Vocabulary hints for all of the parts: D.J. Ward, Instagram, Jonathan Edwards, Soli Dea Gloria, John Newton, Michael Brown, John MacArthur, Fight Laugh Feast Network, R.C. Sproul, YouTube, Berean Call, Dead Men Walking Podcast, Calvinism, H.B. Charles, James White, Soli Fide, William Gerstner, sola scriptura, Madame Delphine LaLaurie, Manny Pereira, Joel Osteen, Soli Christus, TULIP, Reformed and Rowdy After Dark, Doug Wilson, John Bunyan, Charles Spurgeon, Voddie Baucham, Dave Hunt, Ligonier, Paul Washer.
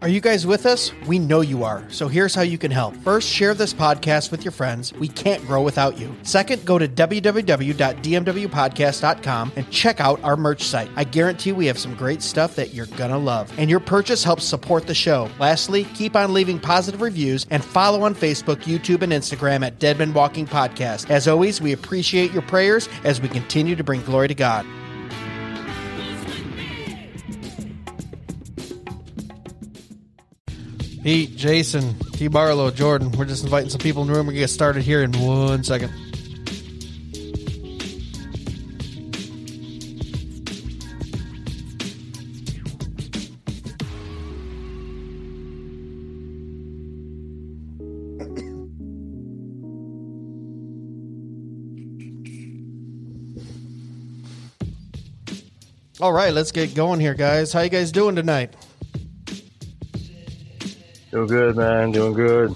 Are you guys with us? We know you are. So here's how you can help. First, share this podcast with your friends. We can't grow without you. Second, go to www.dmwpodcast.com and check out our merch site. I guarantee we have some great stuff that you're going to love. And your purchase helps support the show. Lastly, keep on leaving positive reviews and follow on Facebook, YouTube, and Instagram at Dead Men Walking Podcast. As always, we appreciate your prayers as we continue to bring glory to God. Pete, Jason, T. Barlow, Jordan, we're just inviting some people in the room. We're going to get started here in 1 second. All right, let's get going here, guys. How you guys doing tonight? Doing good, man. Doing good.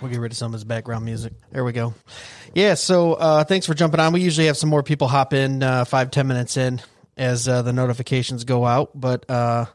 We'll get rid of some of this background music. There we go. Yeah, so thanks for jumping on. We usually have some more people hop in 5-10 minutes in as the notifications go out. But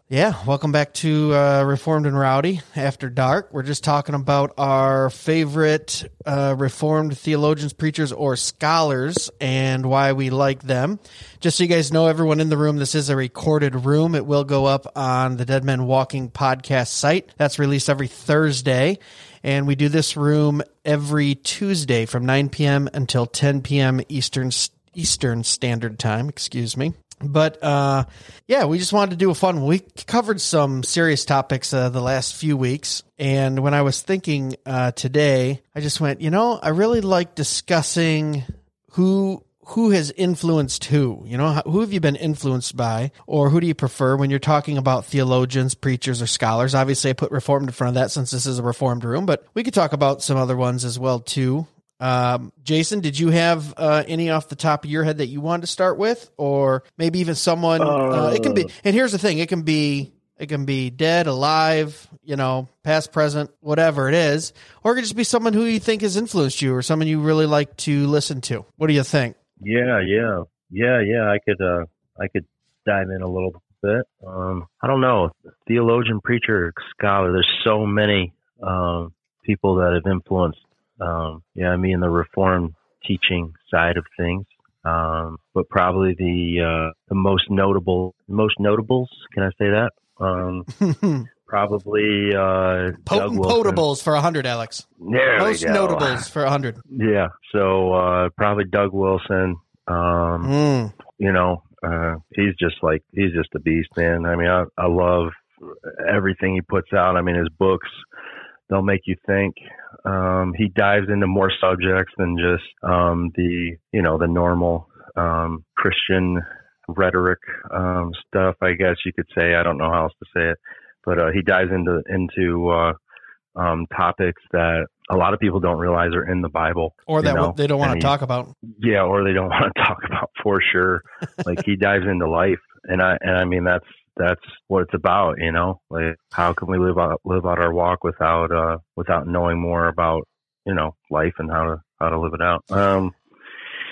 yeah, welcome back to Reformed and Rowdy After Dark. We're just talking about our favorite Reformed theologians, preachers, or scholars and why we like them. Just so you guys know, everyone in the room, this is a recorded room. It will go up on the Dead Men Walking podcast site. That's released every Thursday. And we do this room every Tuesday from 9 p.m. until 10 p.m. Eastern Standard Time. Excuse me. But, yeah, we just wanted to do a fun one. We covered some serious topics the last few weeks. And when I was thinking today, I just went, you know, I really like discussing who has influenced who. You know, who have you been influenced by, or who do you prefer when you're talking about theologians, preachers, or scholars? Obviously, I put Reformed in front of that since this is a Reformed room, but we could talk about some other ones as well, too. Jason, did you have any off the top of your head that you wanted to start with, or maybe even someone? It can be. And here's the thing: it can be dead, alive, you know, past, present, whatever it is, or it could just be someone who you think has influenced you, or someone you really like to listen to. What do you think? Yeah. I could dive in a little bit. I don't know, theologian, preacher, scholar. There's so many people that have influenced. I mean, the Reformed teaching side of things, but probably the most notables. Can I say that? Probably Doug Wilson. Potables for 100, Alex. There most we go. Notables for 100. Yeah. So probably Doug Wilson. You know, he's just a beast, man. I mean, I love everything he puts out. I mean, his books. They'll make you think. He dives into more subjects than just the normal Christian rhetoric stuff, I guess you could say. I don't know how else to say it, but he dives into topics that a lot of people don't realize are in the Bible, or that they don't want to talk about. Yeah, or they don't want to talk about for sure. Like, he dives into life, and I mean that's what it's about, you know. Like, how can we live out our walk without knowing more about, you know, life and how to live it out.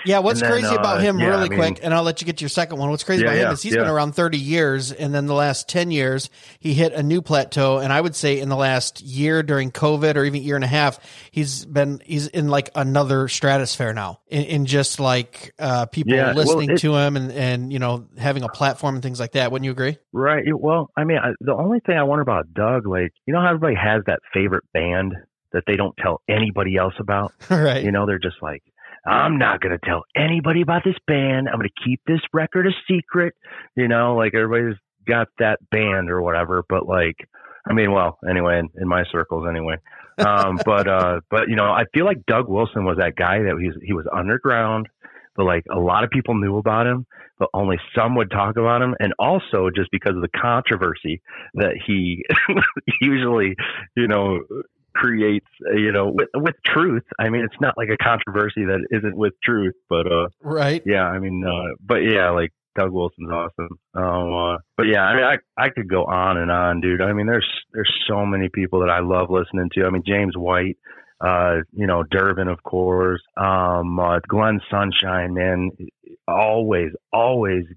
Yeah, what's crazy about him, quick, and I'll let you get to your second one. What's crazy about him is he's been around 30 years, and then the last 10 years, he hit a new plateau, and I would say in the last year during COVID or even year and a half, he's in like another stratosphere now in just like people listening to him and, you know, having a platform and things like that. Wouldn't you agree? Right. Well, I mean, the only thing I wonder about Doug, like, you know how everybody has that favorite band that they don't tell anybody else about? Right. You know, they're just like, I'm not going to tell anybody about this band. I'm going to keep this record a secret. You know, like, everybody's got that band or whatever. But, like, I mean, well, anyway, in my circles anyway. But you know, I feel like Doug Wilson was that guy that he was underground, but like a lot of people knew about him, but only some would talk about him. And also just because of the controversy that he usually, you know, creates, you know, with truth. I mean, it's not like a controversy that isn't with truth, but right. Yeah, I mean, but yeah, like, Doug Wilson's awesome. But yeah, I mean, I could go on and on, dude. I mean, there's so many people that I love listening to. I mean, James White, you know, Durbin, of course, Glenn Sunshine, man. always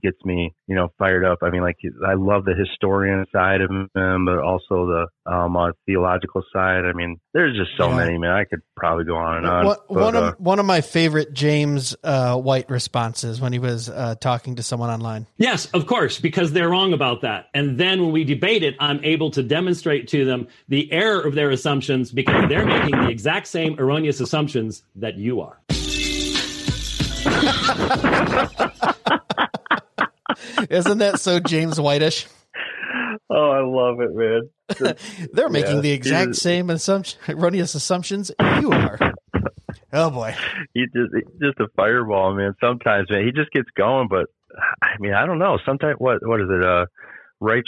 gets me, fired up. I mean, like, I love the historian side of him, but also the theological side. I mean, there's just so many, man. I could probably go on and on. One of my favorite James White responses when he was talking to someone online. Yes, of course, because they're wrong about that. And then when we debate it, I'm able to demonstrate to them the error of their assumptions, because they're making the exact same erroneous assumptions that you are. Isn't that so James White-ish? Oh, I love it, man. They're making the exact same erroneous assumptions you are. Oh boy, he's just a fireball, man. Sometimes, man, he just gets going. But I mean, I don't know. Sometimes, what is it? A little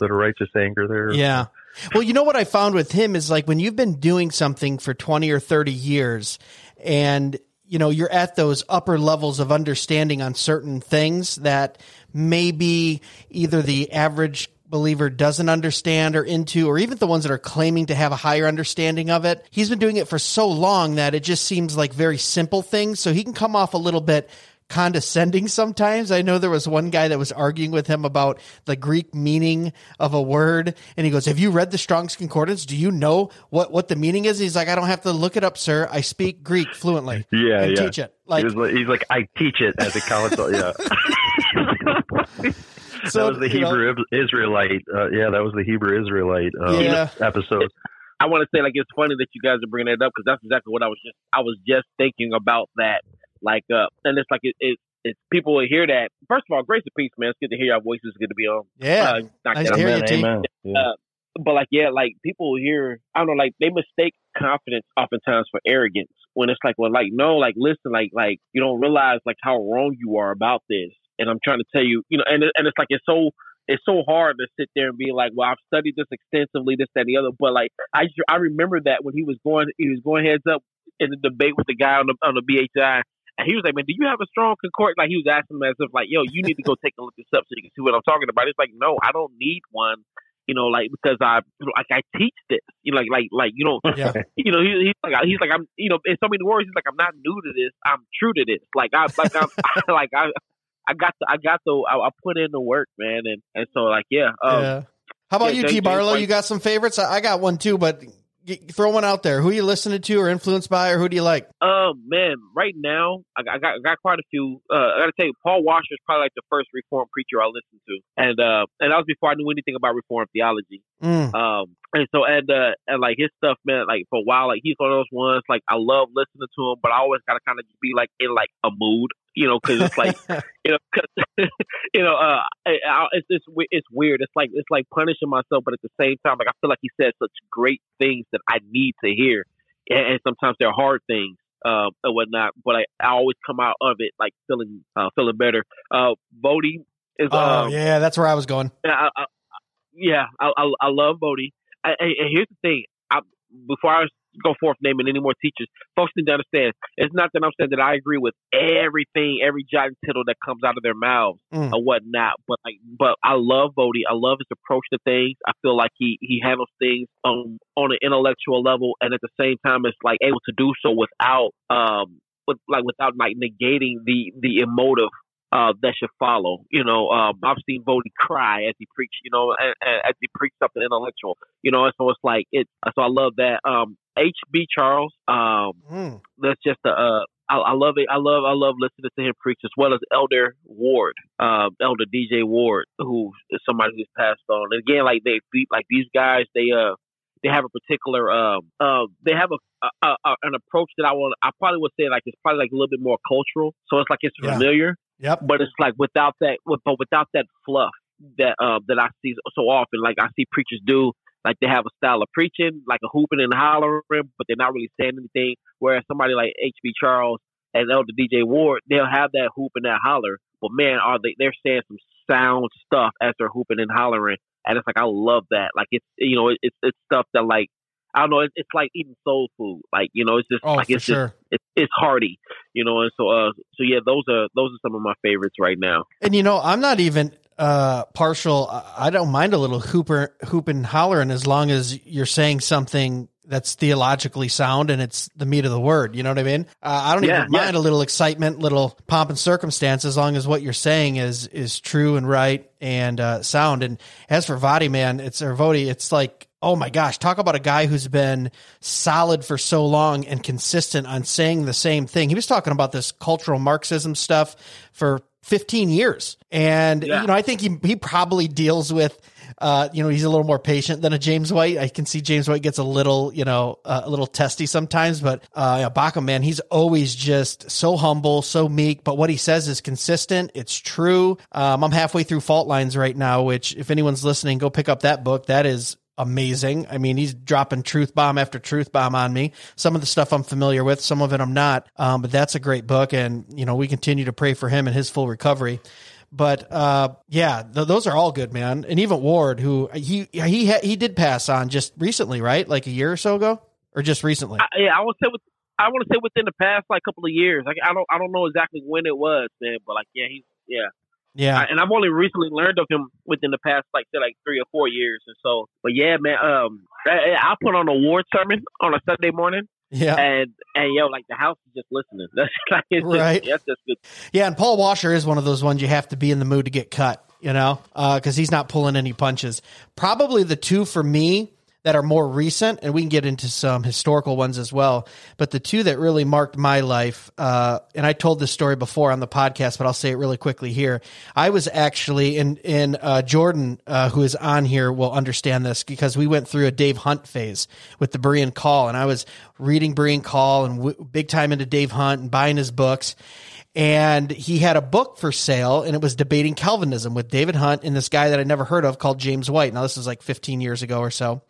bit of righteous anger there. Yeah. Well, you know what I found with him is, like, when you've been doing something for 20 or 30 years, and you're at those upper levels of understanding on certain things that maybe either the average believer doesn't understand or into, or even the ones that are claiming to have a higher understanding of it. He's been doing it for so long that it just seems like very simple things. So he can come off a little bit condescending sometimes. I know there was one guy that was arguing with him about the Greek meaning of a word, and he goes, "Have you read the Strong's Concordance? Do you know what the meaning is?" He's like, "I don't have to look it up, sir. I speak Greek fluently. Teach it." Like, he's like, "I teach it as a council." Yeah. So, that was the Hebrew Israelite. That was the Hebrew Israelite episode. I want to say, like, it's funny that you guys are bringing that up, because that's exactly what I was just thinking about that. Like, and it's like, it's people will hear that. First of all, grace and peace, man. It's good to hear your voices. It's good to be on. Yeah. Nice to hear you, team. But people will hear, I don't know, like, they mistake confidence oftentimes for arrogance, when it's like, well, like, no, like, listen, like, you don't realize, like, how wrong you are about this. And I'm trying to tell you, and it's like, it's so hard to sit there and be like, well, I've studied this extensively, this, that, and the other. But, like, I remember that when he was going heads up in the debate with the guy on the BHI. And he was like, "Man, do you have a strong concordance?" Like, he was asking me as if, like, "Yo, you need to go take a look this up so you can see what I'm talking about." It's like, no, I don't need one, because I teach this, he's like, I'm, in so many words, he's like, "I'm not new to this. I'm true to this. I put in the work, man." And so, like, yeah. How about you, T. Barlow? You got some favorites? I got one too, but throw one out there. Who are you listening to or influenced by, or who do you like? Man, right now, I got quite a few. I got to tell you, Paul Washer is probably, like, the first Reformed preacher I listened to. And that was before I knew anything about Reformed theology. And like, his stuff, man, like, for a while, like, he's one of those ones, like, I love listening to him, but I always got to kind of be, like, in, like, a mood, because it's like, it's weird. It's like punishing myself, but at the same time, like, I feel like he said such great things that I need to hear, and sometimes they're hard things and whatnot. But I always come out of it, like, feeling better. Voddie is. Yeah, that's where I was going. I love Voddie. And here's the thing: before I go forth naming any more teachers, folks need to understand, it's not that I'm saying that I agree with everything, every jot and tittle that comes out of their mouths or whatnot, but I love Voddie. I love his approach to things. I feel like he handles things on an intellectual level, and at the same time, it's like able to do so without without negating the emotive that should follow. I've seen Voddie cry as he preached, as he preached something intellectual, and so it's like, so I love that. H.B. Charles, that's just I love it. I love listening to him preach, as well as Elder Ward, Elder D.J. Ward, who is somebody who's passed on. And again, like, these guys, they have a particular, they have an approach that I probably would say, like, it's probably, like, a little bit more cultural. So it's like, it's familiar, but it's like without that fluff that I see so often. Like, I see preachers do. Like, they have a style of preaching, like a hooping and hollering, but they're not really saying anything. Whereas somebody like H.B. Charles and Elder D.J. Ward, they'll have that hoop and that holler, but, man, they're saying some sound stuff as they're hooping and hollering. And it's like, I love that. Like, it's stuff that, like, I don't know, it's like eating soul food. Like, it's just, it's hearty, And so, those are some of my favorites right now. And, I'm not even partial. I don't mind a little hoop and hollering, as long as you're saying something that's theologically sound and it's the meat of the word. You know what I mean? I don't even mind a little excitement, little pomp and circumstance, as long as what you're saying is true and right and sound. And as for Voddie, man, it's like, oh my gosh, talk about a guy who's been solid for so long and consistent on saying the same thing. He was talking about this cultural Marxism stuff for 15 years. And, you know, I think he probably deals with, you know, he's a little more patient than a James White. I can see James White gets a little, you know, a little testy sometimes, but Baucham, man, he's always just so humble, so meek, but what he says is consistent. It's true. I'm halfway through Fault Lines right now, which if anyone's listening, go pick up that book. That is amazing. I mean, he's dropping truth bomb after truth bomb on me. Some of the stuff I'm familiar with, some of it I'm not, but that's a great book. And, you know, we continue to pray for him and his full recovery. But those are all good, man. And even Ward, who he did pass on just recently, right? Like a year or so ago, or just recently. I want to say within the past like couple of years. Like I don't know exactly when it was, man. But like yeah. And I've only recently learned of him within the past like 3 or 4 years, and so. But yeah, man. I put on a Ward sermon on a Sunday morning. Yeah. And yo, like the house is just listening. That's like, that's just good. Yeah. And Paul Washer is one of those ones you have to be in the mood to get cut, you know, cause he's not pulling any punches. Probably the two for me that are more recent, and we can get into some historical ones as well, but the two that really marked my life, and I told this story before on the podcast, but I'll say it really quickly here. I was actually in Jordan, who is on here, will understand this because we went through a Dave Hunt phase with the Berean Call, and I was reading Berean Call and big time into Dave Hunt and buying his books. And he had a book for sale, and it was Debating Calvinism with David Hunt and this guy that I never heard of called James White. Now, this was like 15 years ago or so.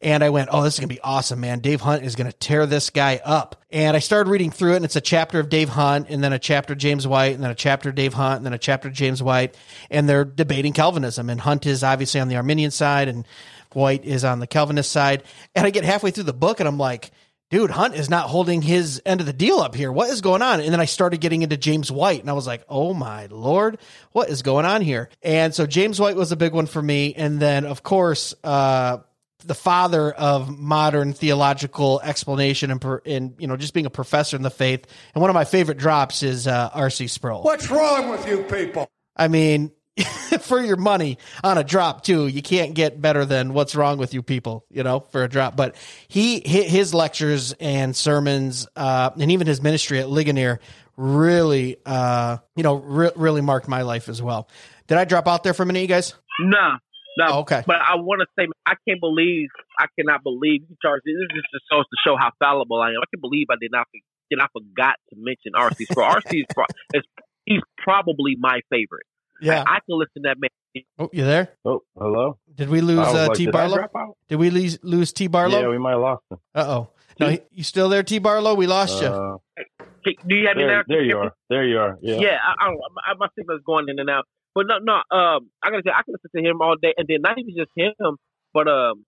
And I went, oh, this is going to be awesome, man. Dave Hunt is going to tear this guy up. And I started reading through it, and it's a chapter of Dave Hunt, and then a chapter James White, and then a chapter Dave Hunt, and then a chapter James White. And they're debating Calvinism. And Hunt is obviously on the Arminian side, and White is on the Calvinist side. And I get halfway through the book, and I'm like, dude, Hunt is not holding his end of the deal up here. What is going on? And then I started getting into James White, and I was like, oh my Lord, what is going on here? And so James White was a big one for me. And then of course, the father of modern theological explanation and you know, just being a professor in the faith. And one of my favorite drops is R.C. Sproul. What's wrong with you people? I mean, for your money on a drop too, you can't get better than what's wrong with you people, you know, for a drop. But his lectures and sermons, and even his ministry at Ligonier really, really marked my life as well. Did I drop out there for a minute, you guys? No. Oh, okay. But I want to say, I cannot believe, Charles, this is just so to show how fallible I am. I can't believe I forgot to mention R.C. Sproul. R.C. Sproul he's probably my favorite. Yeah, I can listen to that man. Oh, you there? Oh, hello. Did we lose T. Barlow? Did we lose T. Barlow? Yeah, we might have lost him. Uh-oh. No, you still there, T. Barlow? We lost you. Do you have me there? There you are. Yeah. Yeah, I my signal's going in and out. But no. I gotta say, I can listen to him all day, and then not even just him, but can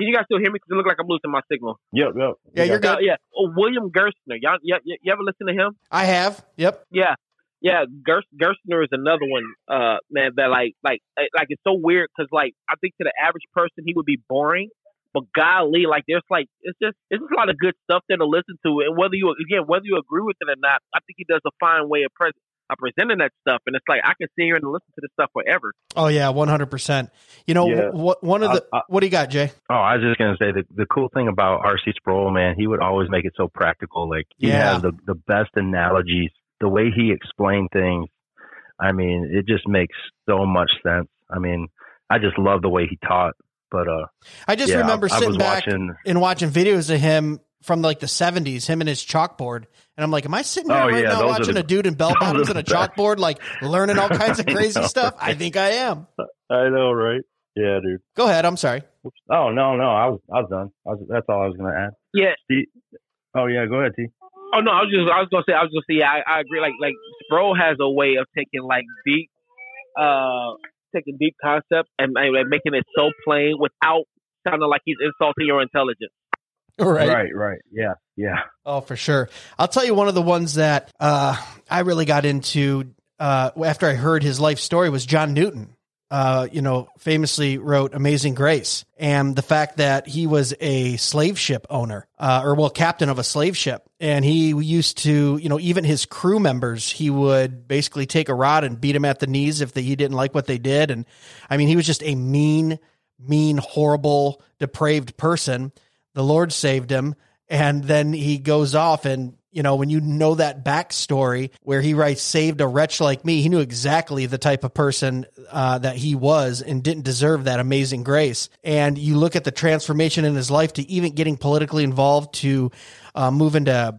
you guys still hear me? Because it looks like I'm losing my signal. Yep. Yeah, you're good. Yeah. Oh, William Gerstner. Y'all, you ever listen to him? I have. Yep. Yeah. Yeah, Gerstner is another one, man. That like it's so weird because like I think to the average person he would be boring, but golly, like there's like it's just a lot of good stuff there to listen to, and whether you agree with it or not, I think he does a fine way of presenting that stuff, and it's like I can sit here and listen to this stuff forever. Oh yeah, 100%. You know what do you got, Jay? Oh, I was just gonna say the cool thing about R.C. Sproul, man, he would always make it so practical. Like he has the best analogies. The way he explained things, I mean, it just makes so much sense. I mean, I just love the way he taught. But I just remember sitting back and watching videos of him from like the 70s, him and his chalkboard. And I'm like, am I sitting here now watching a dude in bell bottoms and a chalkboard, like learning all kinds of crazy stuff? Right? I think I am. I know, right? Yeah, dude. Go ahead. I'm sorry. Oh, no. I was done. That's all I was going to add. Yeah. Oh, yeah. Go ahead, T. Oh no, I was gonna say, I agree. Like Sproul has a way of taking deep concepts and making it so plain without sounding like he's insulting your intelligence. Right. Yeah. Oh, for sure. I'll tell you one of the ones that I really got into after I heard his life story was John Newton. famously wrote Amazing Grace, and the fact that he was a slave ship owner, captain of a slave ship. And he used to, even his crew members, he would basically take a rod and beat him at the knees if he didn't like what they did. And I mean, he was just a mean, horrible, depraved person. The Lord saved him. And then he goes off and, when you know that backstory where he writes, saved a wretch like me, he knew exactly the type of person that he was and didn't deserve that amazing grace. And you look at the transformation in his life to even getting politically involved, to move into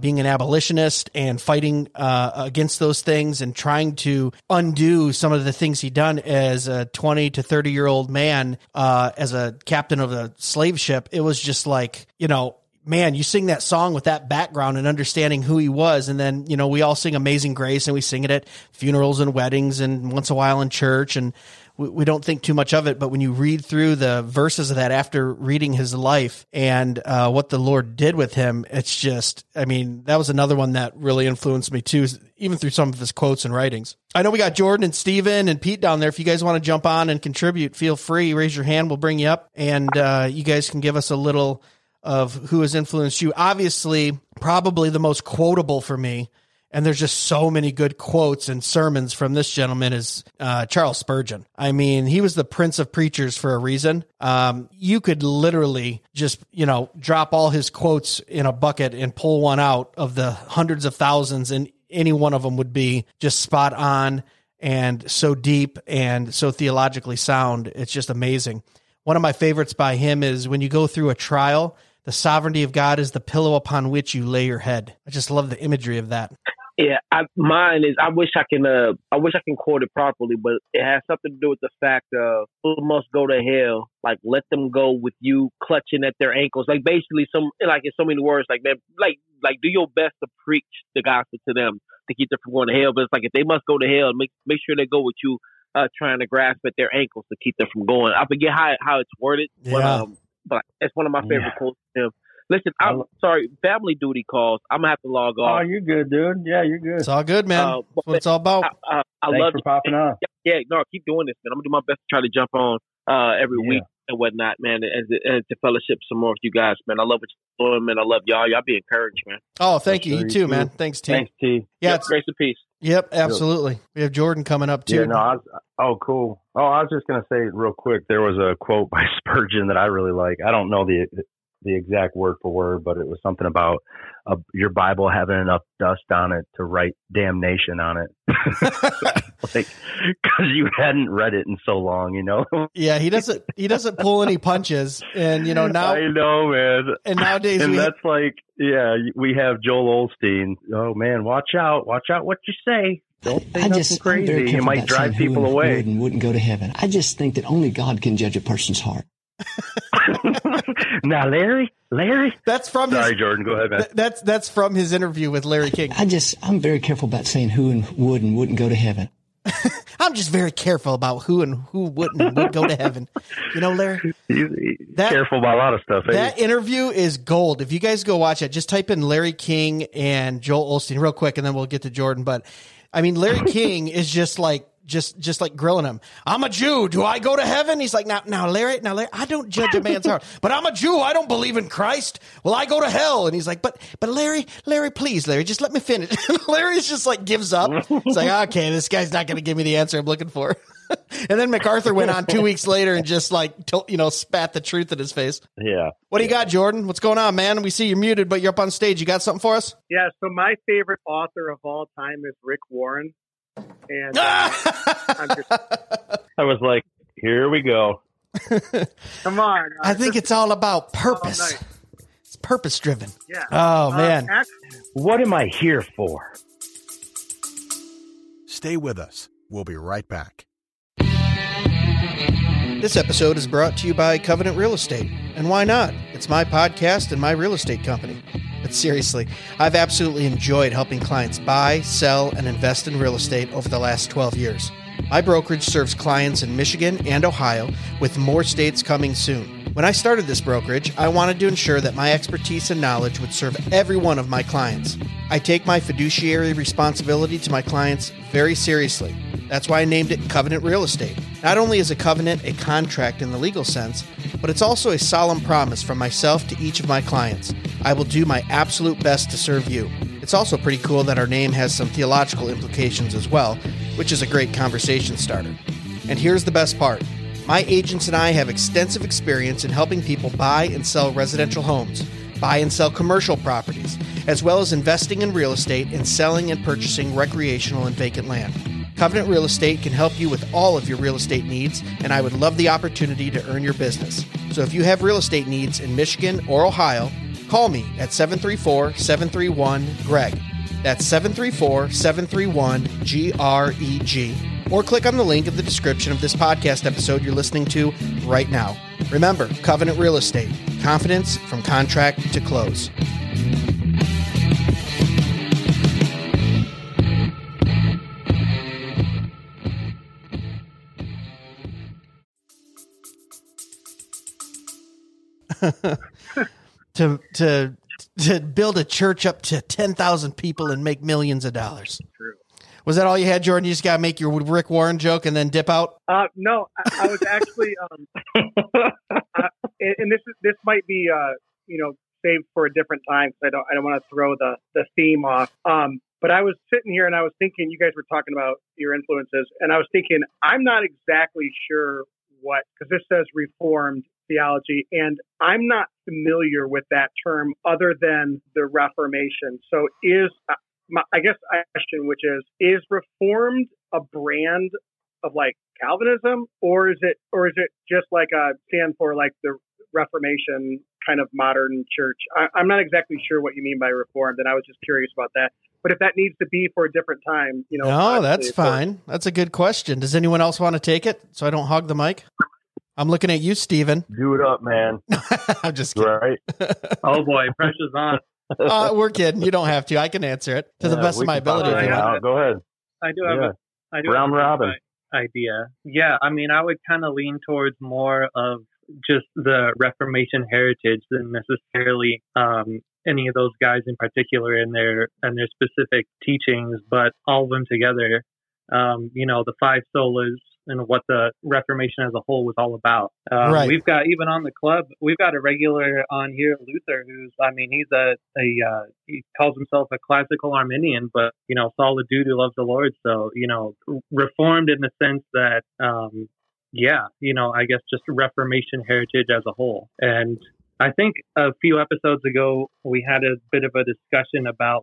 being an abolitionist and fighting against those things and trying to undo some of the things he'd done as a 20 to 30-year-old man as a captain of a slave ship. It was just like, man, you sing that song with that background and understanding who he was. And then, we all sing Amazing Grace and we sing it at funerals and weddings and once a while in church. And we don't think too much of it. But when you read through the verses of that after reading his life and what the Lord did with him, it's just, that was another one that really influenced me too, even through some of his quotes and writings. I know we got Jordan and Steven and Pete down there. If you guys want to jump on and contribute, feel free. Raise your hand. We'll bring you up. And you guys can give us a little of who has influenced you. Obviously, probably the most quotable for me, and there's just so many good quotes and sermons from this gentleman, is Charles Spurgeon. He was the prince of preachers for a reason. You could literally just, drop all his quotes in a bucket and pull one out of the hundreds of thousands, and any one of them would be just spot on and so deep and so theologically sound. It's just amazing. One of my favorites by him is, when you go through a trial, the sovereignty of God is the pillow upon which you lay your head. I just love the imagery of that. Yeah, mine is, I wish I can quote it properly, but it has something to do with the fact of, who must go to hell? Like, let them go with you clutching at their ankles. Like, basically, in so many words, like, man, like do your best to preach the gospel to them to keep them from going to hell. But it's like, if they must go to hell, make sure they go with you, trying to grasp at their ankles to keep them from going. I forget how it's worded. Yeah. But it's one of my favorite quotes of him. Listen, I'm sorry, family duty calls. I'm going to have to log off. Oh, you're good, dude. Yeah, you're good. It's all good, man. That's what it's all about. I love you for popping on. Yeah, no, keep doing this, man. I'm going to do my best to try to jump on every week and whatnot, man, and to fellowship some more with you guys, man. I love what you're doing, man. I love y'all. Y'all be encouraged, man. Oh, thank you. Sure, you too, man. Thanks, T. Thanks, T. Yeah, yep, grace and peace. Yep, absolutely. We have Jordan coming up too. Yeah, no, cool. Oh, I was just going to say real quick, there was a quote by Spurgeon that I really like. I don't know the exact word for word, but it was something about your Bible having enough dust on it to write damnation on it. Because you hadn't read it in so long, Yeah, he doesn't pull any punches, and now I know, man. And nowadays, we have Joel Osteen. Oh man, watch out what you say. Don't say nothing crazy. You might drive people away and wouldn't go to heaven. I just think that only God can judge a person's heart. Now, Larry, that's from Jordan, go ahead, man. That's from his interview with Larry King. I'm very careful about saying who and would and wouldn't go to heaven. I'm just very careful about who and who wouldn't and would go to heaven. Larry, he's careful about a lot of stuff. That interview is gold. If you guys go watch it, just type in Larry King and Joel Osteen real quick, and then we'll get to Jordan. But Larry King is just like, just like grilling him. I'm a Jew. Do I go to heaven? He's like, now, Larry, I don't judge a man's heart, but I'm a Jew. I don't believe in Christ. Well, I go to hell. And he's like, but Larry, please, Larry, just let me finish. Larry's just like gives up. It's like, okay, this guy's not going to give me the answer I'm looking for. And then MacArthur went on 2 weeks later and just like, spat the truth in his face. Yeah. What do you got, Jordan? What's going on, man? We see you're muted, but you're up on stage. You got something for us? Yeah. So my favorite author of all time is Rick Warren. And I was like, here we go. Come on. I think it's all about purpose. All night. It's purpose driven. Yeah. Oh, man. What am I here for? Stay with us. We'll be right back. This episode is brought to you by Covenant Real Estate. And why not? It's my podcast and my real estate company. But seriously, I've absolutely enjoyed helping clients buy, sell, and invest in real estate over the last 12 years. My brokerage serves clients in Michigan and Ohio, with more states coming soon. When I started this brokerage, I wanted to ensure that my expertise and knowledge would serve every one of my clients. I take my fiduciary responsibility to my clients very seriously. That's why I named it Covenant Real Estate. Not only is a covenant a contract in the legal sense, but it's also a solemn promise from myself to each of my clients. I will do my absolute best to serve you. It's also pretty cool that our name has some theological implications as well, which is a great conversation starter. And here's the best part. My agents and I have extensive experience in helping people buy and sell residential homes, buy and sell commercial properties, as well as investing in real estate and selling and purchasing recreational and vacant land. Covenant Real Estate can help you with all of your real estate needs, and I would love the opportunity to earn your business. So if you have real estate needs in Michigan or Ohio, call me at 734-731-GREG. That's 734-731-GREG. Or click on the link in the description of this podcast episode you're listening to right now. Remember, Covenant Real Estate. Confidence from contract to close. to build a church up to 10,000 people and make millions of dollars. True. Was that all you had, Jordan? You just got to make your Rick Warren joke and then dip out? No, I was actually, and this might be, saved for a different time, because I don't want to throw the theme off. But I was sitting here and I was thinking, you guys were talking about your influences, and I was thinking, I'm not exactly sure what, because this says Reformed theology, and I'm not familiar with that term other than the Reformation. So I guess my question, which is Reformed a brand of like Calvinism, or is it just like a stand for like the Reformation kind of modern church? I'm not exactly sure what you mean by Reformed, and I was just curious about that. But if that needs to be for a different time, No, that's fine. That's a good question. Does anyone else want to take it so I don't hog the mic? I'm looking at you, Steven. Do it up, man. I'm just kidding. Right? Oh, boy. Pressure's on. We're kidding. You don't have to. I can answer it to the best of my ability. Go ahead. I do have a round robin idea. Yeah, I mean, I would kind of lean towards more of just the Reformation heritage than necessarily any of those guys in particular and their specific teachings, but all of them together. The five solas and what the Reformation as a whole was all about. Right. We've got, even on the club, we've got a regular on here, Luther, who's, he's he calls himself a classical Arminian, but, Saul the dude who loves the Lord. So, Reformed in the sense that, I guess just Reformation heritage as a whole. And I think a few episodes ago, we had a bit of a discussion about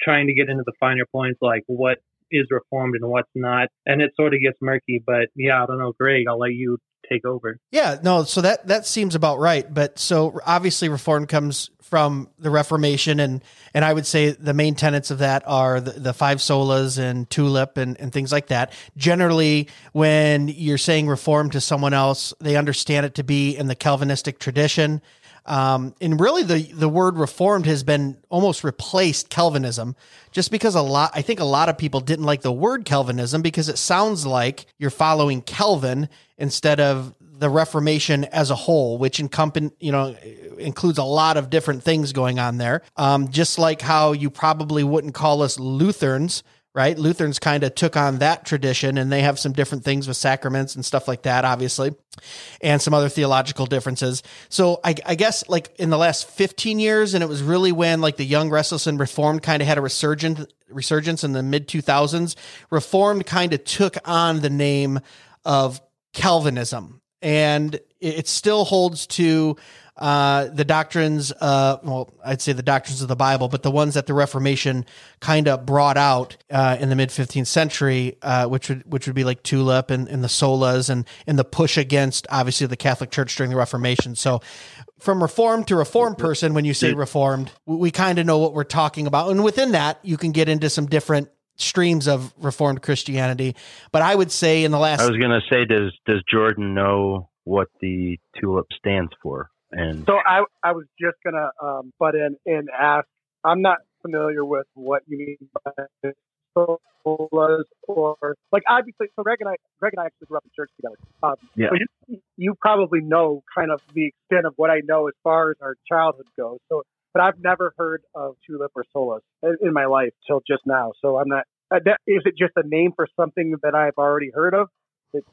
trying to get into the finer points, like what is Reformed and what's not, and it sort of gets murky, but I don't know, Greg, I'll let you take over. Yeah, no, so that seems about right. But so obviously Reformed comes from the Reformation, and I would say the main tenets of that are the five solas and tulip and things like that. Generally, when you're saying Reformed to someone else, they understand it to be in the Calvinistic tradition. And really the word Reformed has been almost replaced Calvinism, just because I think a lot of people didn't like the word Calvinism because it sounds like you're following Calvin instead of the Reformation as a whole, which includes a lot of different things going on there. Just like how you probably wouldn't call us Lutherans, right? Lutherans kind of took on that tradition, and they have some different things with sacraments and stuff like that, obviously, and some other theological differences. So I guess in the last 15 years, and it was really when the Young, Restless, and Reformed kind of had a resurgence in the mid-2000s, Reformed kind of took on the name of Calvinism, and it still holds to the doctrines, I'd say the doctrines of the Bible, but the ones that the Reformation kind of brought out in the mid 15th century, which would be like tulip and the solas and the push against obviously the Catholic Church during the Reformation. So from Reformed to Reformed person, when you say Reformed, we kind of know what we're talking about, and within that, you can get into some different streams of Reformed Christianity. But I would say I was going to say, does Jordan know what the tulip stands for? And so I was just going to butt in and ask, I'm not familiar with what you mean by solas, or obviously, so Greg and I actually grew up in church together. So you probably know kind of the extent of what I know as far as our childhood goes. So, but I've never heard of tulip or solas in my life till just now. So I'm not, is it just a name for something that I've already heard of? it's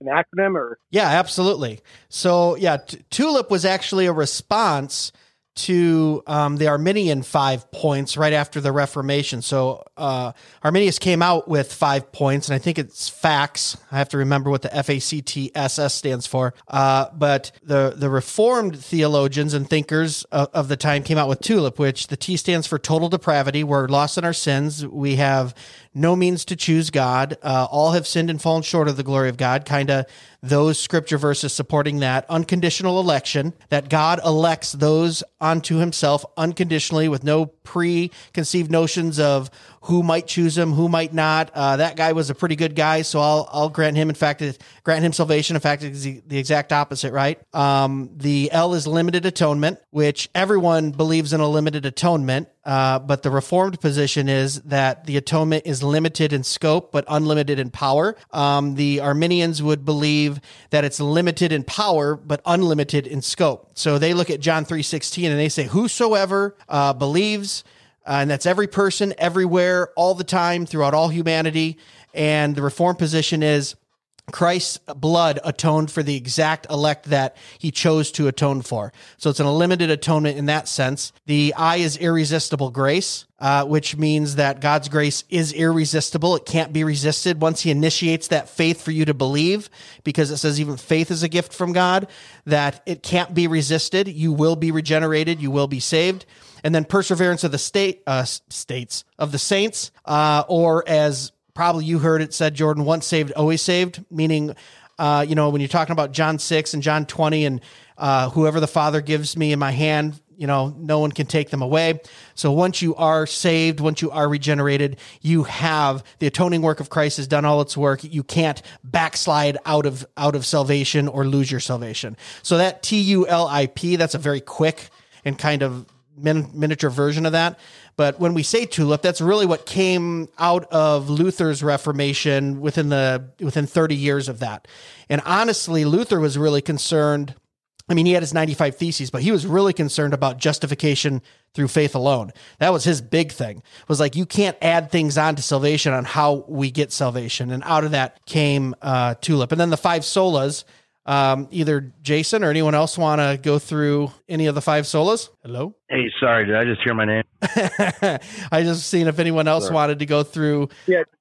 an acronym, or? Yeah, absolutely. So yeah, TULIP was actually a response to the Arminian 5 points right after the Reformation. So Arminius came out with 5 points, and I think it's facts. I have to remember what the FACTSS stands for. But the Reformed theologians and thinkers of the time came out with TULIP, which the T stands for total depravity. We're lost in our sins. We have no means to choose God. All have sinned and fallen short of the glory of God. Kind of those scripture verses supporting that. Unconditional election, that God elects those unto himself unconditionally with no preconceived notions of who might choose him, who might not. That guy was a pretty good guy, so I'll grant him. In fact, grant him salvation. In fact, it's the exact opposite, right? The L is limited atonement, which everyone believes in a limited atonement. But the Reformed position is that the atonement is limited in scope, but unlimited in power. The Arminians would believe that it's limited in power, but unlimited in scope. So they look at John 3:16 and they say, whosoever believes, and that's every person, everywhere, all the time, throughout all humanity. And the Reformed position is Christ's blood atoned for the exact elect that he chose to atone for. So it's an unlimited atonement in that sense. The I is irresistible grace, which means that God's grace is irresistible. It can't be resisted once he initiates that faith for you to believe, because it says even faith is a gift from God, that it can't be resisted. You will be regenerated. You will be saved. And then perseverance of the states of the saints, or as probably you heard it said, Jordan, once saved, always saved, meaning, you know, when you're talking about John 6 and John 20 and whoever the Father gives me in my hand, you know, no one can take them away. So once you are saved, once you are regenerated, you have the atoning work of Christ has done all its work. You can't backslide out of salvation or lose your salvation. So that TULIP, that's a very quick and kind of miniature version of that. But when we say TULIP, that's really what came out of Luther's Reformation within 30 years of that. And honestly, Luther was really concerned. I mean, he had his 95 Theses, but he was really concerned about justification through faith alone. That was his big thing, was like, you can't add things on to salvation on how we get salvation. And out of that came TULIP. And then the five solas. Either Jason or anyone else want to go through any of the five solas? Hello? Hey, sorry, did I just hear my name? I just seen if anyone else wanted to go through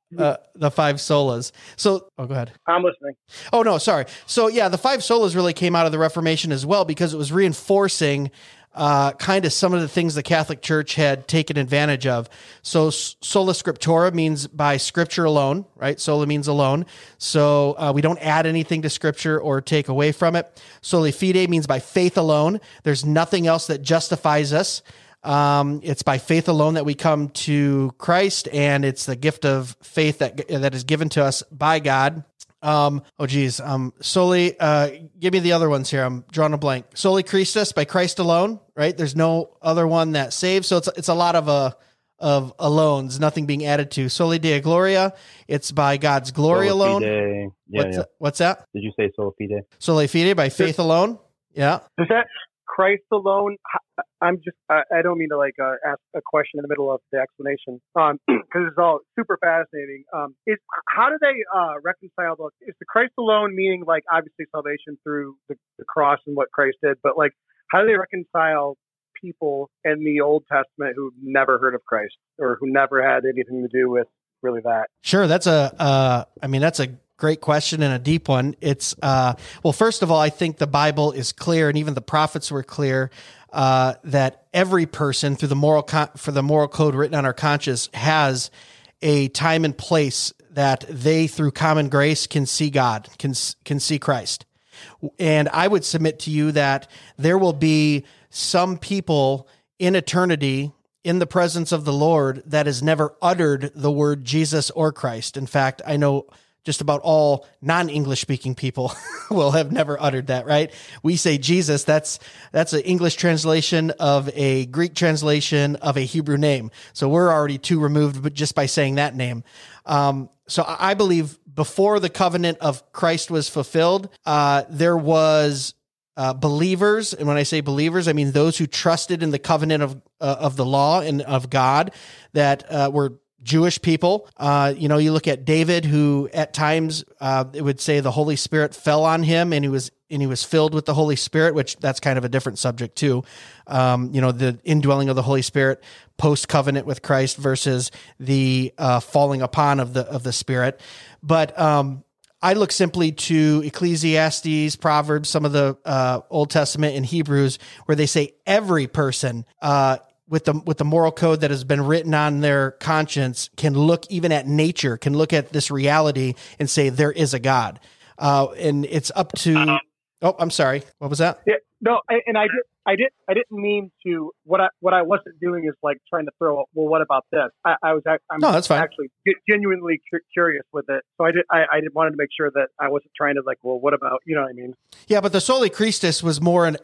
the five solas. So, go ahead. I'm listening. Oh, no, sorry. So, yeah, the five solas really came out of the Reformation as well, because it was reinforcing kind of some of the things the Catholic Church had taken advantage of. So sola scriptura means by scripture alone, right? Sola means alone. So we don't add anything to scripture or take away from it. Soli fide means by faith alone. There's nothing else that justifies us. It's by faith alone that we come to Christ, and it's the gift of faith that is given to us by God. Soli, give me the other ones here. I'm drawing a blank. Soli Christus, by Christ alone, right? There's no other one that saves. So it's a lot of alones, nothing being added to. Soli Dea Gloria, it's by God's glory alone. Yeah, what's that? Did you say Soli Fide? Soli Fide, by faith alone. Yeah. Is that Christ alone? I'm just, I don't mean to ask a question in the middle of the explanation, because it's all super fascinating. How do they reconcile those? Is the Christ alone meaning obviously salvation through the cross and what Christ did, but how do they reconcile people in the Old Testament who've never heard of Christ or who never had anything to do with really that? Sure. That's a great question and a deep one. It's, well, first of all, I think the Bible is clear, and even the prophets were clear, that every person through the moral code written on our conscience has a time and place that they, through common grace, can see God, can see Christ. And I would submit to you that there will be some people in eternity in the presence of the Lord that has never uttered the word Jesus or Christ. In fact, I know just about all non-English speaking people will have never uttered that, right? We say Jesus, that's an English translation of a Greek translation of a Hebrew name. So we're already two removed, but just by saying that name. So I believe before the covenant of Christ was fulfilled, there was believers, and when I say believers, I mean those who trusted in the covenant of the law and of God, that were Jewish people. You look at David, who at times it would say the Holy Spirit fell on him, and he was filled with the Holy Spirit, which that's kind of a different subject too. The indwelling of the Holy Spirit post covenant with Christ versus the falling upon of the Spirit. But I look simply to Ecclesiastes, Proverbs, some of the Old Testament, and Hebrews, where they say every person with the moral code that has been written on their conscience can look even at nature, can look at this reality and say, there is a God. And it's up to, oh, I'm sorry. What was that? Yeah, no. I didn't mean to, what I wasn't doing is like trying to throw up, well, what about this? I'm actually genuinely curious with it. So I wanted to make sure that I wasn't trying to like, well, what about, you know what I mean? Yeah. But the Soli Christus was more an,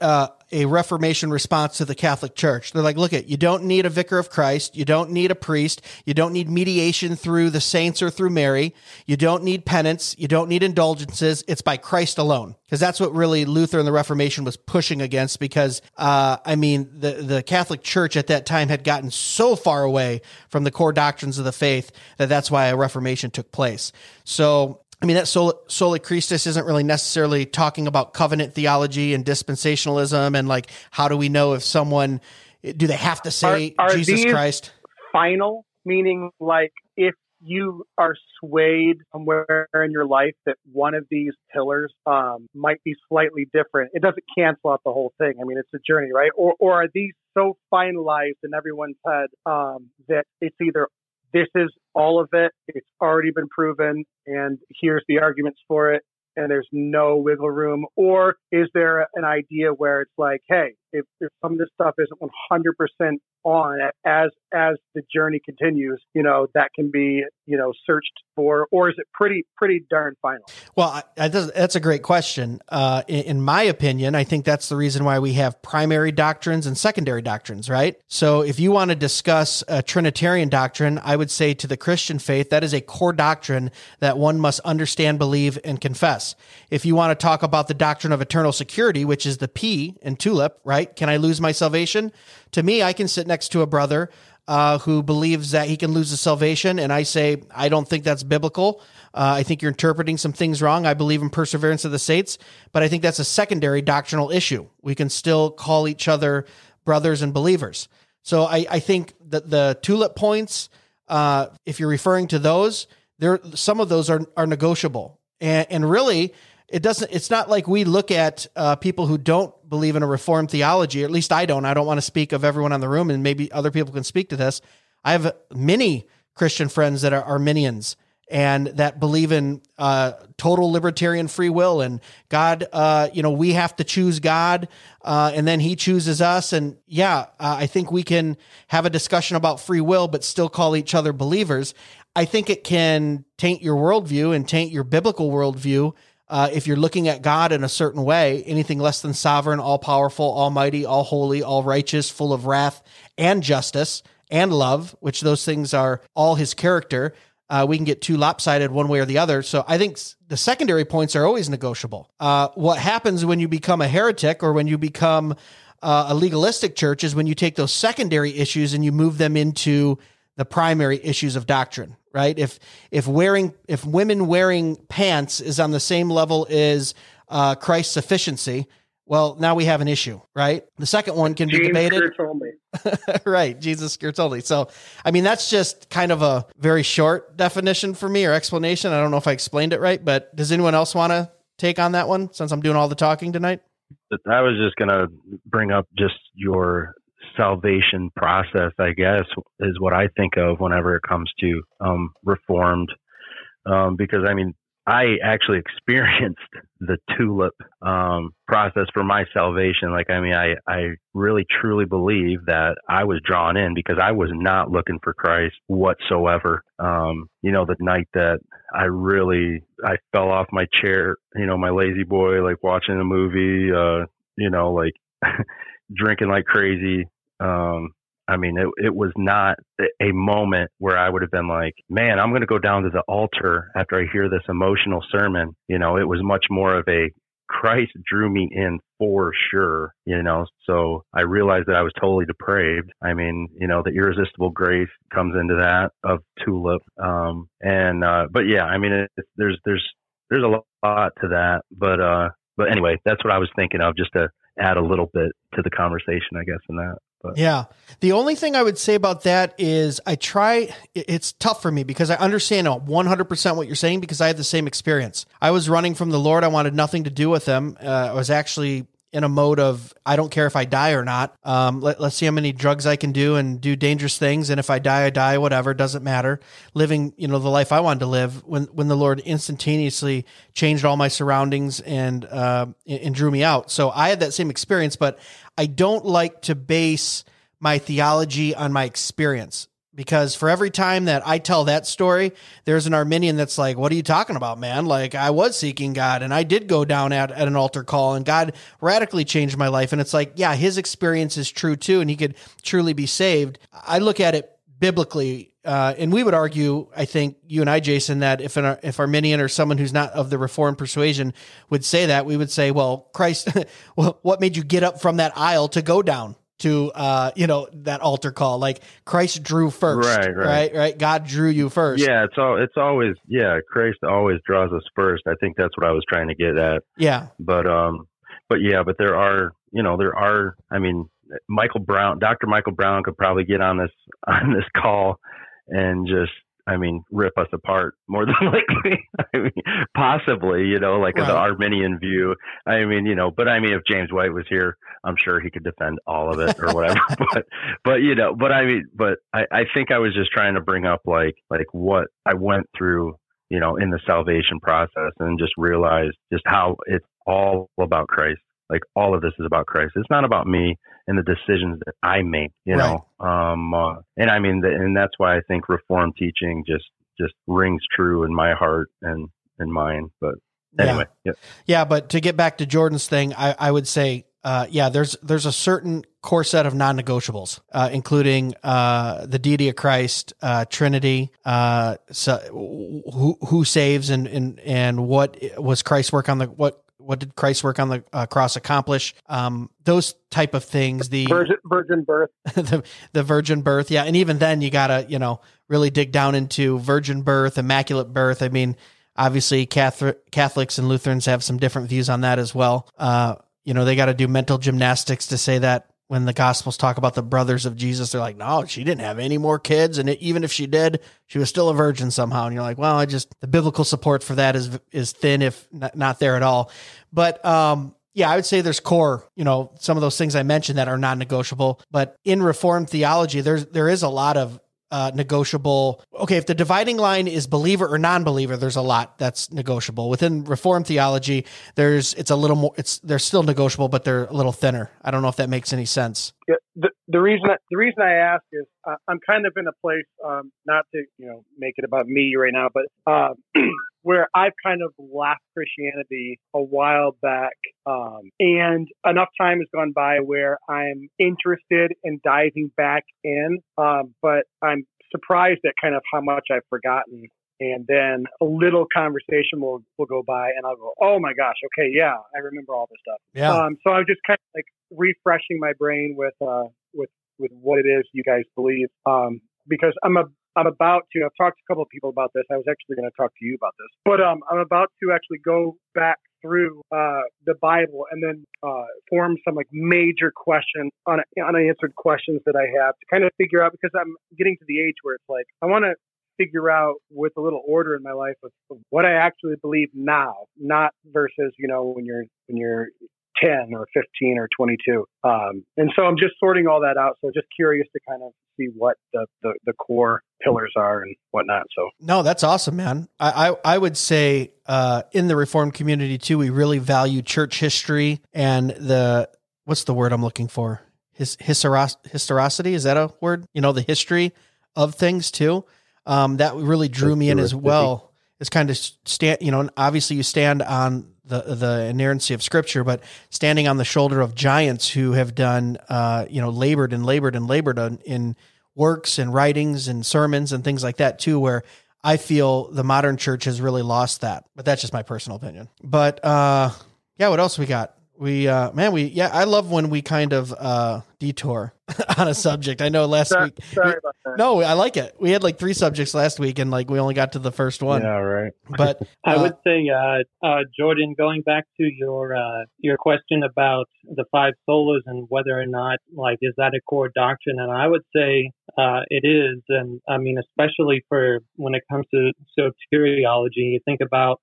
a Reformation response to the Catholic Church. They're like, look at, you don't need a vicar of Christ. You don't need a priest. You don't need mediation through the saints or through Mary. You don't need penance. You don't need indulgences. It's by Christ alone. Because that's what really Luther and the Reformation was pushing against, because the Catholic Church at that time had gotten so far away from the core doctrines of the faith that that's why a Reformation took place. So, I mean, that Soli Christus isn't really necessarily talking about covenant theology and dispensationalism and like, how do we know if someone, do they have to say are Jesus Christ? Final, meaning like if you are swayed somewhere in your life that one of these pillars might be slightly different, it doesn't cancel out the whole thing. I mean, it's a journey, right? Or are these so finalized in everyone's head that it's either this is all of it, it's already been proven, and here's the arguments for it, and there's no wiggle room? Or is there an idea where it's like, hey, if some of this stuff isn't 100% on as the journey continues, that can be, searched for, or is it pretty darn final? Well, that's a great question. In my opinion, I think that's the reason why we have primary doctrines and secondary doctrines, right? So if you want to discuss a Trinitarian doctrine, I would say to the Christian faith, that is a core doctrine that one must understand, believe, and confess. If you want to talk about the doctrine of eternal security, which is the P in TULIP, right? Can I lose my salvation? To me, I can sit next to a brother who believes that he can lose his salvation, and I say, I don't think that's biblical. I think you're interpreting some things wrong. I believe in perseverance of the saints, but I think that's a secondary doctrinal issue. We can still call each other brothers and believers. So I think that the TULIP points, if you're referring to those, some of those are negotiable. And really, it's not like we look at people who don't believe in a Reformed theology, or at least I don't. I don't want to speak of everyone on the room, and maybe other people can speak to this. I have many Christian friends that are Arminians and that believe in total libertarian free will and God, we have to choose God and then he chooses us. And yeah, I think we can have a discussion about free will, but still call each other believers. I think it can taint your worldview and taint your biblical worldview. If you're looking at God in a certain way, anything less than sovereign, all-powerful, almighty, all-holy, all-righteous, full of wrath and justice and love, which those things are all his character, we can get too lopsided one way or the other. So I think the secondary points are always negotiable. What happens when you become a heretic or when you become a legalistic church is when you take those secondary issues and you move them into the primary issues of doctrine. Right? If women wearing pants is on the same level as Christ's sufficiency, well, now we have an issue, right? The second one can be debated. Right. Jesus skirts only. So, I mean, that's just kind of a very short definition for me or explanation. I don't know if I explained it right, but does anyone else want to take on that one since I'm doing all the talking tonight? I was just going to bring up just your salvation process, I guess, is what I think of whenever it comes to Reformed, because I mean, I actually experienced the TULIP process for my salvation. Like, I mean, I really truly believe that I was drawn in because I was not looking for Christ whatsoever. The night that I fell off my chair, my lazy boy, like watching a movie, like drinking like crazy. I mean, it was not a moment where I would have been like, man, I'm going to go down to the altar after I hear this emotional sermon. It was much more of a Christ drew me in for sure, you know, so I realized that I was totally depraved. I mean, you know, the irresistible grace comes into that of Tulip. But yeah, I mean, there's a lot to that, but anyway, that's what I was thinking of, just to add a little bit to the conversation, I guess, in that. But. Yeah. The only thing I would say about that is it's tough for me because I understand 100% what you're saying, because I had the same experience. I was running from the Lord. I wanted nothing to do with him. I was actually in a mode of, I don't care if I die or not. Let's see how many drugs I can do and do dangerous things. And if I die, I die, whatever, doesn't matter. Living, you know, the life I wanted to live when the Lord instantaneously changed all my surroundings and drew me out. So I had that same experience, but I don't like to base my theology on my experience, because for every time that I tell that story, there's an Arminian that's like, what are you talking about, man? Like, I was seeking God and I did go down at an altar call and God radically changed my life. And it's like, yeah, his experience is true too. And he could truly be saved. I look at it biblically. And we would argue, I think you and I, Jason, that if Arminian or someone who's not of the Reformed persuasion would say that, we would say, well, Christ, what made you get up from that aisle to go down to, you know, that altar call? Like, Christ drew first, right? God drew you first. Yeah. It's always, Christ always draws us first. I think that's what I was trying to get at. Yeah. But there are, I mean, Dr. Michael Brown could probably get on this call and just, I mean, rip us apart more than likely. I mean, possibly, you know, like the Arminian view. I mean, you know, but I mean, if James White was here, I'm sure he could defend all of it or whatever. I think I was just trying to bring up like what I went through, you know, in the salvation process, and just realized just how it's all about Christ. Like, all of this is about Christ. It's not about me and the decisions that I make, you know? And I mean, and that's why I think Reformed teaching just rings true in my heart and in mine. But anyway. Yeah. Yeah. But to get back to Jordan's thing, I would say, there's a certain core set of non-negotiables, including the deity of Christ, Trinity, so who saves and what did Christ work on the cross accomplish? Those type of things, the virgin birth, the virgin birth. Yeah. And even then you gotta, you know, really dig down into virgin birth, immaculate birth. I mean, obviously Catholics and Lutherans have some different views on that as well. You know, they got to do mental gymnastics to say that when the gospels talk about the brothers of Jesus, they're like, no, she didn't have any more kids. And even if she did, she was still a virgin somehow. And you're like, well, the biblical support for that is thin, if not there at all. But, yeah, I would say there's core, you know, some of those things I mentioned that are non-negotiable, but in Reformed theology, there is a lot of negotiable. Okay. If the dividing line is believer or non-believer, there's a lot that's negotiable within Reformed theology. They're still negotiable, but they're a little thinner. I don't know if that makes any sense. Yeah, the reason I ask is I'm kind of in a place, not to, you know, make it about me right now, but, where I've kind of left Christianity a while back, and enough time has gone by where I'm interested in diving back in, but I'm surprised at kind of how much I've forgotten. And then a little conversation will go by and I'll go, oh my gosh, okay, yeah, I remember all this stuff. Yeah. So I'm just kind of like refreshing my brain with what it is you guys believe, because I've talked to a couple of people about this. I was actually going to talk to you about this, but I'm about to actually go back through the Bible and then form some like major questions, unanswered questions that I have to kind of figure out, because I'm getting to the age where it's like, I want to figure out with a little order in my life of what I actually believe now, not versus, you know, when you're 10 or 15 or 22. And so I'm just sorting all that out. So just curious to kind of see what the core pillars are and whatnot. So no, that's awesome, man. I would say in the Reformed community too, we really value church history and what's the word I'm looking for? Historicity. Is that a word? You know, the history of things too. That really drew me in as well. It's kind of obviously you stand on the inerrancy of Scripture, but standing on the shoulder of giants who have done, labored and labored and labored in works and writings and sermons and things like that too, where I feel the modern church has really lost that, but that's just my personal opinion. But, Yeah, what else we got? I love when we kind of detour on a subject. I know last week. Sorry about that. No, I like it. We had like 3 subjects last week, and like we only got to the first one. Yeah, right. But I would say, Jordan, going back to your question about the 5 solas and whether or not, like, is that a core doctrine? And I would say it is, and I mean, especially for when it comes to soteriology, you think about,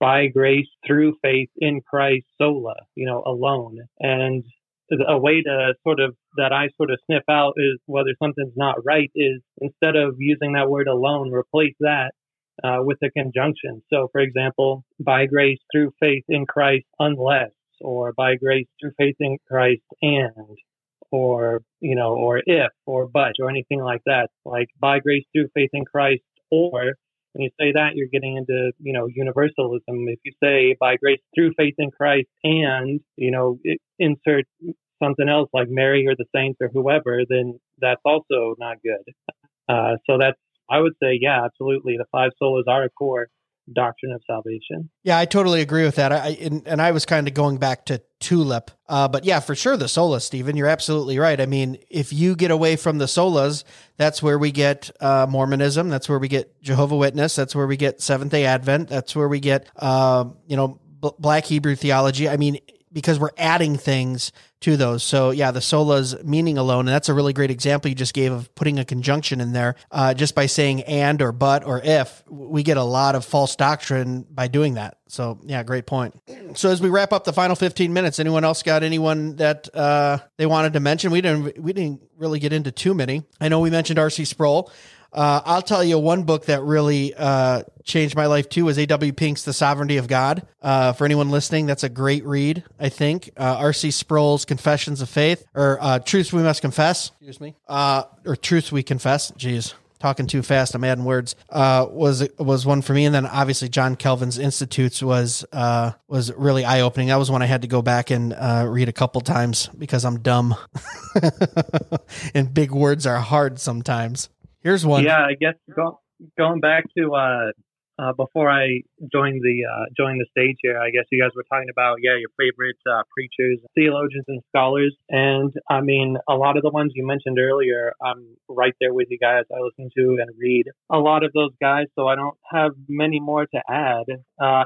by grace through faith in Christ sola, alone. And a way to that I sniff out is whether something's not right is, instead of using that word alone, replace that with a conjunction. So, for example, by grace through faith in Christ unless, or by grace through faith in Christ and, or, or if, or but, or anything like that. Like by grace through faith in Christ or. When you say that, you're getting into, universalism. If you say by grace through faith in Christ and, insert something else like Mary or the saints or whoever, then that's also not good. So that's, I would say, yeah, absolutely. The 5 solas are a core doctrine of salvation. Yeah, I totally agree with that. And I was kind of going back to Tulip. But yeah, for sure, the sola, Stephen, you're absolutely right. I mean, if you get away from the solas, that's where we get Mormonism. That's where we get Jehovah's Witness. That's where we get Seventh-day Advent. That's where we get, Black Hebrew theology. I mean, because we're adding things to those. So yeah, the solas meaning alone. And that's a really great example you just gave of putting a conjunction in there just by saying and or but or if. We get a lot of false doctrine by doing that. So yeah, great point. So as we wrap up the final 15 minutes, anyone else got anyone that they wanted to mention? We didn't really get into too many. I know we mentioned R.C. Sproul. I'll tell you one book that really changed my life too was A.W. Pink's The Sovereignty of God. For anyone listening, that's a great read, I think. R.C. Sproul's Confessions of Faith, or Truths We Must Confess, or Truths We Confess. Jeez, talking too fast, I'm adding words, was one for me. And then obviously John Calvin's Institutes was really eye-opening. That was one I had to go back and read a couple times because I'm dumb. And big words are hard sometimes. Here's one. Yeah, I guess going back to before I joined the stage here, I guess you guys were talking about your favorite preachers, theologians, and scholars, and I mean a lot of the ones you mentioned earlier. I'm right there with you guys. I listen to and read a lot of those guys, so I don't have many more to add,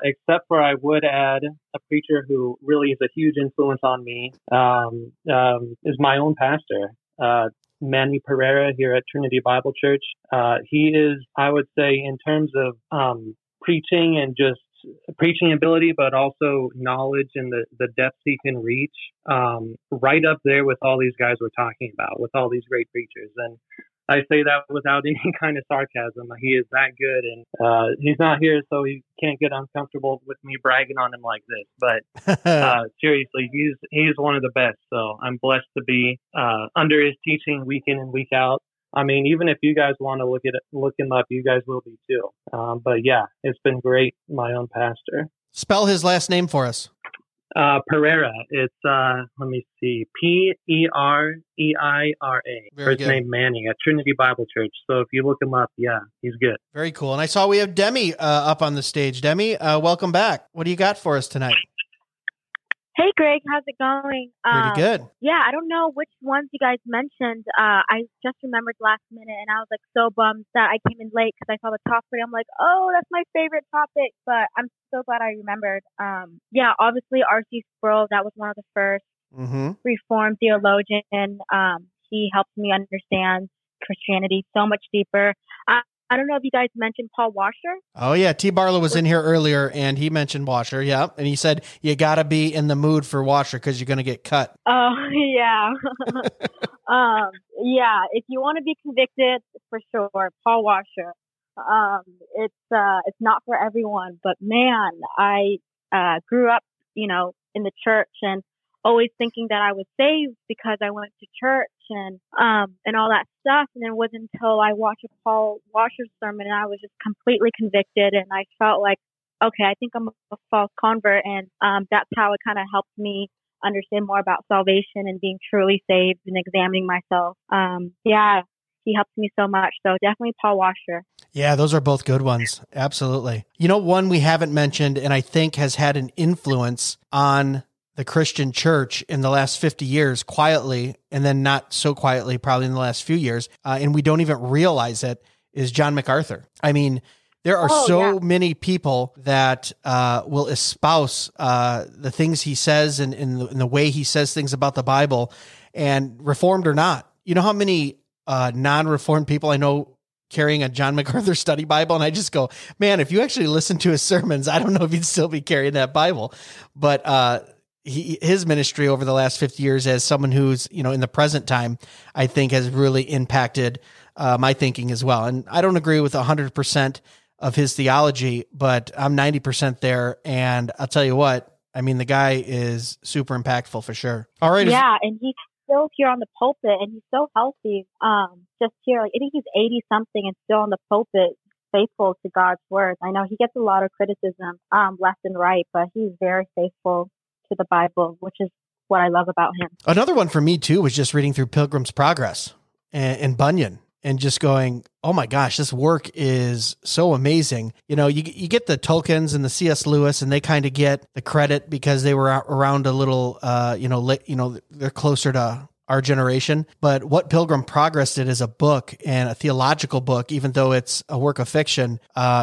except for I would add a preacher who really is a huge influence on me. Is my own pastor. Manny Pereira here at Trinity Bible Church. He is, I would say, in terms of preaching and just preaching ability, but also knowledge and the depth he can reach, right up there with all these guys we're talking about, with all these great preachers. And I say that without any kind of sarcasm. He is that good, and he's not here, so he can't get uncomfortable with me bragging on him like this. But seriously, he's one of the best. So I'm blessed to be under his teaching week in and week out. I mean, even if you guys want to look him up, you guys will be too. But yeah, it's been great. My own pastor. Spell his last name for us. Pereira. It's, let me see, Pereira. Very good. First name Manny at Trinity Bible Church. So if you look him up, yeah, he's good. Very cool. And I saw we have Demi up on the stage. Demi, welcome back. What do you got for us tonight? Hey, Greg, how's it going? Pretty good. Yeah, I don't know which ones you guys mentioned. I just remembered last minute, and I was like so bummed that I came in late because I saw the top 3. I'm like, oh, that's my favorite topic, but I'm so glad I remembered. Yeah, obviously R.C. Sproul, that was one of the first Reformed theologian. He helped me understand Christianity so much deeper. I don't know if you guys mentioned Paul Washer. Oh, yeah. T. Barlow was in here earlier, and he mentioned Washer. Yeah. And he said, you got to be in the mood for Washer because you're going to get cut. Oh, yeah. Yeah. If you want to be convicted, for sure, Paul Washer. It's not for everyone. But, man, I grew up, in the church and always thinking that I was saved because I went to church and all that stuff. And it wasn't until I watched a Paul Washer sermon and I was just completely convicted. And I felt like, okay, I think I'm a false convert. And that's how it kind of helped me understand more about salvation and being truly saved and examining myself. Yeah, He helped me so much. So definitely Paul Washer. Yeah, those are both good ones. Absolutely. You know, one we haven't mentioned and I think has had an influence on the Christian church in the last 50 years quietly, and then not so quietly probably in the last few years, and we don't even realize it, is John MacArthur. I mean, there are many people that will espouse the things he says and in the way he says things about the Bible, and Reformed or not. You know how many non-Reformed people I know carrying a John MacArthur study Bible, and I just go, man, if you actually listen to his sermons, I don't know if you'd still be carrying that Bible. But his ministry over the last 50 years as someone who's, you know, in the present time, I think has really impacted my thinking as well. And I don't agree with 100% of his theology, but I'm 90% there. And I'll tell you what, I mean, the guy is super impactful for sure. All right. Yeah. And he's still here on the pulpit, and he's so healthy. Just here, like, I think he's 80 something and still on the pulpit, faithful to God's word. I know he gets a lot of criticism left and right, but he's very faithful to the Bible, which is what I love about him. Another one for me too was just reading through Pilgrim's Progress and Bunyan, and just going, oh my gosh, this work is so amazing. You know, you get the Tolkien's and the C.S. Lewis, and they kind of get the credit because they were around a little, they're closer to our generation. But what Pilgrim Progress did as a book and a theological book, even though it's a work of fiction,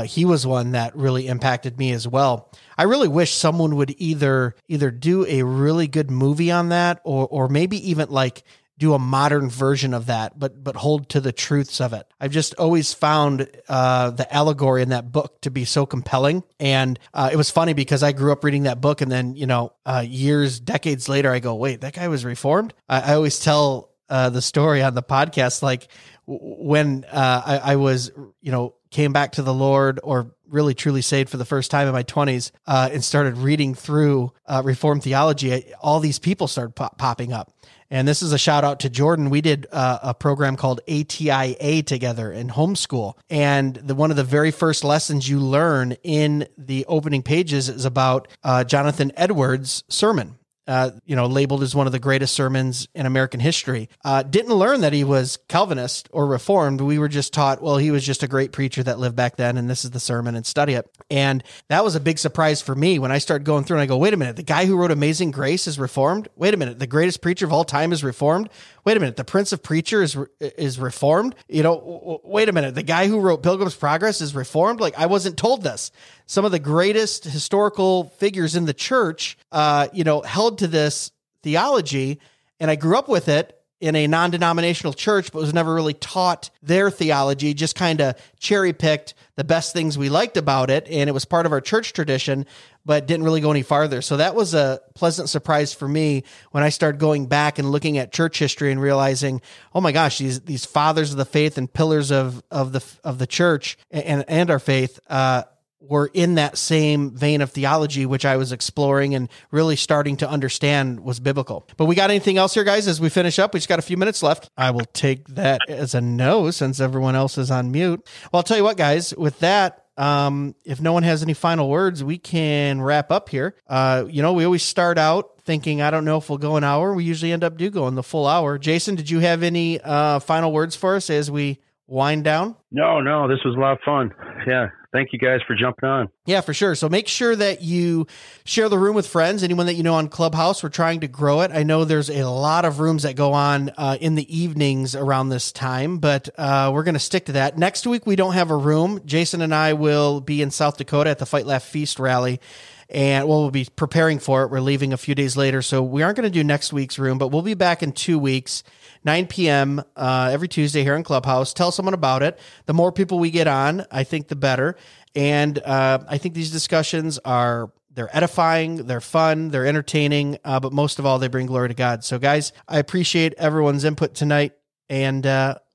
he was one that really impacted me as well. I really wish someone would either do a really good movie on that, or maybe even like do a modern version of that, but hold to the truths of it. I've just always found the allegory in that book to be so compelling. And it was funny because I grew up reading that book, and then, you know, decades later, I go, wait, that guy was Reformed? I always tell the story on the podcast, like when I was, you know, came back to the Lord or really truly saved for the first time in my 20s and started reading through Reformed theology, all these people started popping up. And this is a shout out to Jordan. We did a program called ATIA together in homeschool. And one of the very first lessons you learn in the opening pages is about Jonathan Edwards' sermon, labeled as one of the greatest sermons in American history. Didn't learn that he was Calvinist or Reformed. We were just taught, well, he was just a great preacher that lived back then, and this is the sermon, and study it. And that was a big surprise for me when I started going through and I go, wait a minute, the guy who wrote Amazing Grace is Reformed? Wait a minute, the greatest preacher of all time is Reformed? Wait a minute, the Prince of Preachers is Reformed? You know, wait a minute, the guy who wrote Pilgrim's Progress is Reformed? Like, I wasn't told this. Some of the greatest historical figures in the church, held to this theology, and I grew up with it in a non-denominational church, but was never really taught their theology, just kind of cherry-picked the best things we liked about it, and it was part of our church tradition, but didn't really go any farther. So that was a pleasant surprise for me when I started going back and looking at church history and realizing, oh my gosh, these fathers of the faith and pillars of the church and our faith, were in that same vein of theology, which I was exploring and really starting to understand was biblical. But we got anything else here, guys, as we finish up? We just got a few minutes left. I will take that as a no, since everyone else is on mute. Well, I'll tell you what, guys, with that, if no one has any final words, we can wrap up here. We always start out thinking, I don't know if we'll go an hour. We usually end up going the full hour. Jason, did you have any final words for us as we wind down? No, this was a lot of fun. Yeah. Thank you guys for jumping on. Yeah, for sure. So make sure that you share the room with friends, anyone that you know on Clubhouse. We're trying to grow it. I know there's a lot of rooms that go on in the evenings around this time, but we're going to stick to that. Next week, we don't have a room. Jason and I will be in South Dakota at the Fight Laugh Feast rally, and we'll be preparing for it. We're leaving a few days later, so we aren't going to do next week's room, but we'll be back in 2 weeks, 9 p.m. Every Tuesday here in Clubhouse. Tell someone about it. The more people we get on, I think the better. And I think these discussions they're edifying, they're fun, they're entertaining, but most of all, they bring glory to God. So guys, I appreciate everyone's input tonight, and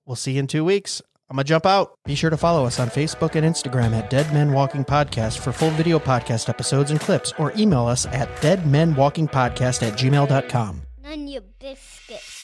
we'll see you in 2 weeks. I'm going to jump out. Be sure to follow us on Facebook and Instagram at Dead Men Walking Podcast for full video podcast episodes and clips, or email us at deadmenwalkingpodcast@gmail.com. None of your biscuits.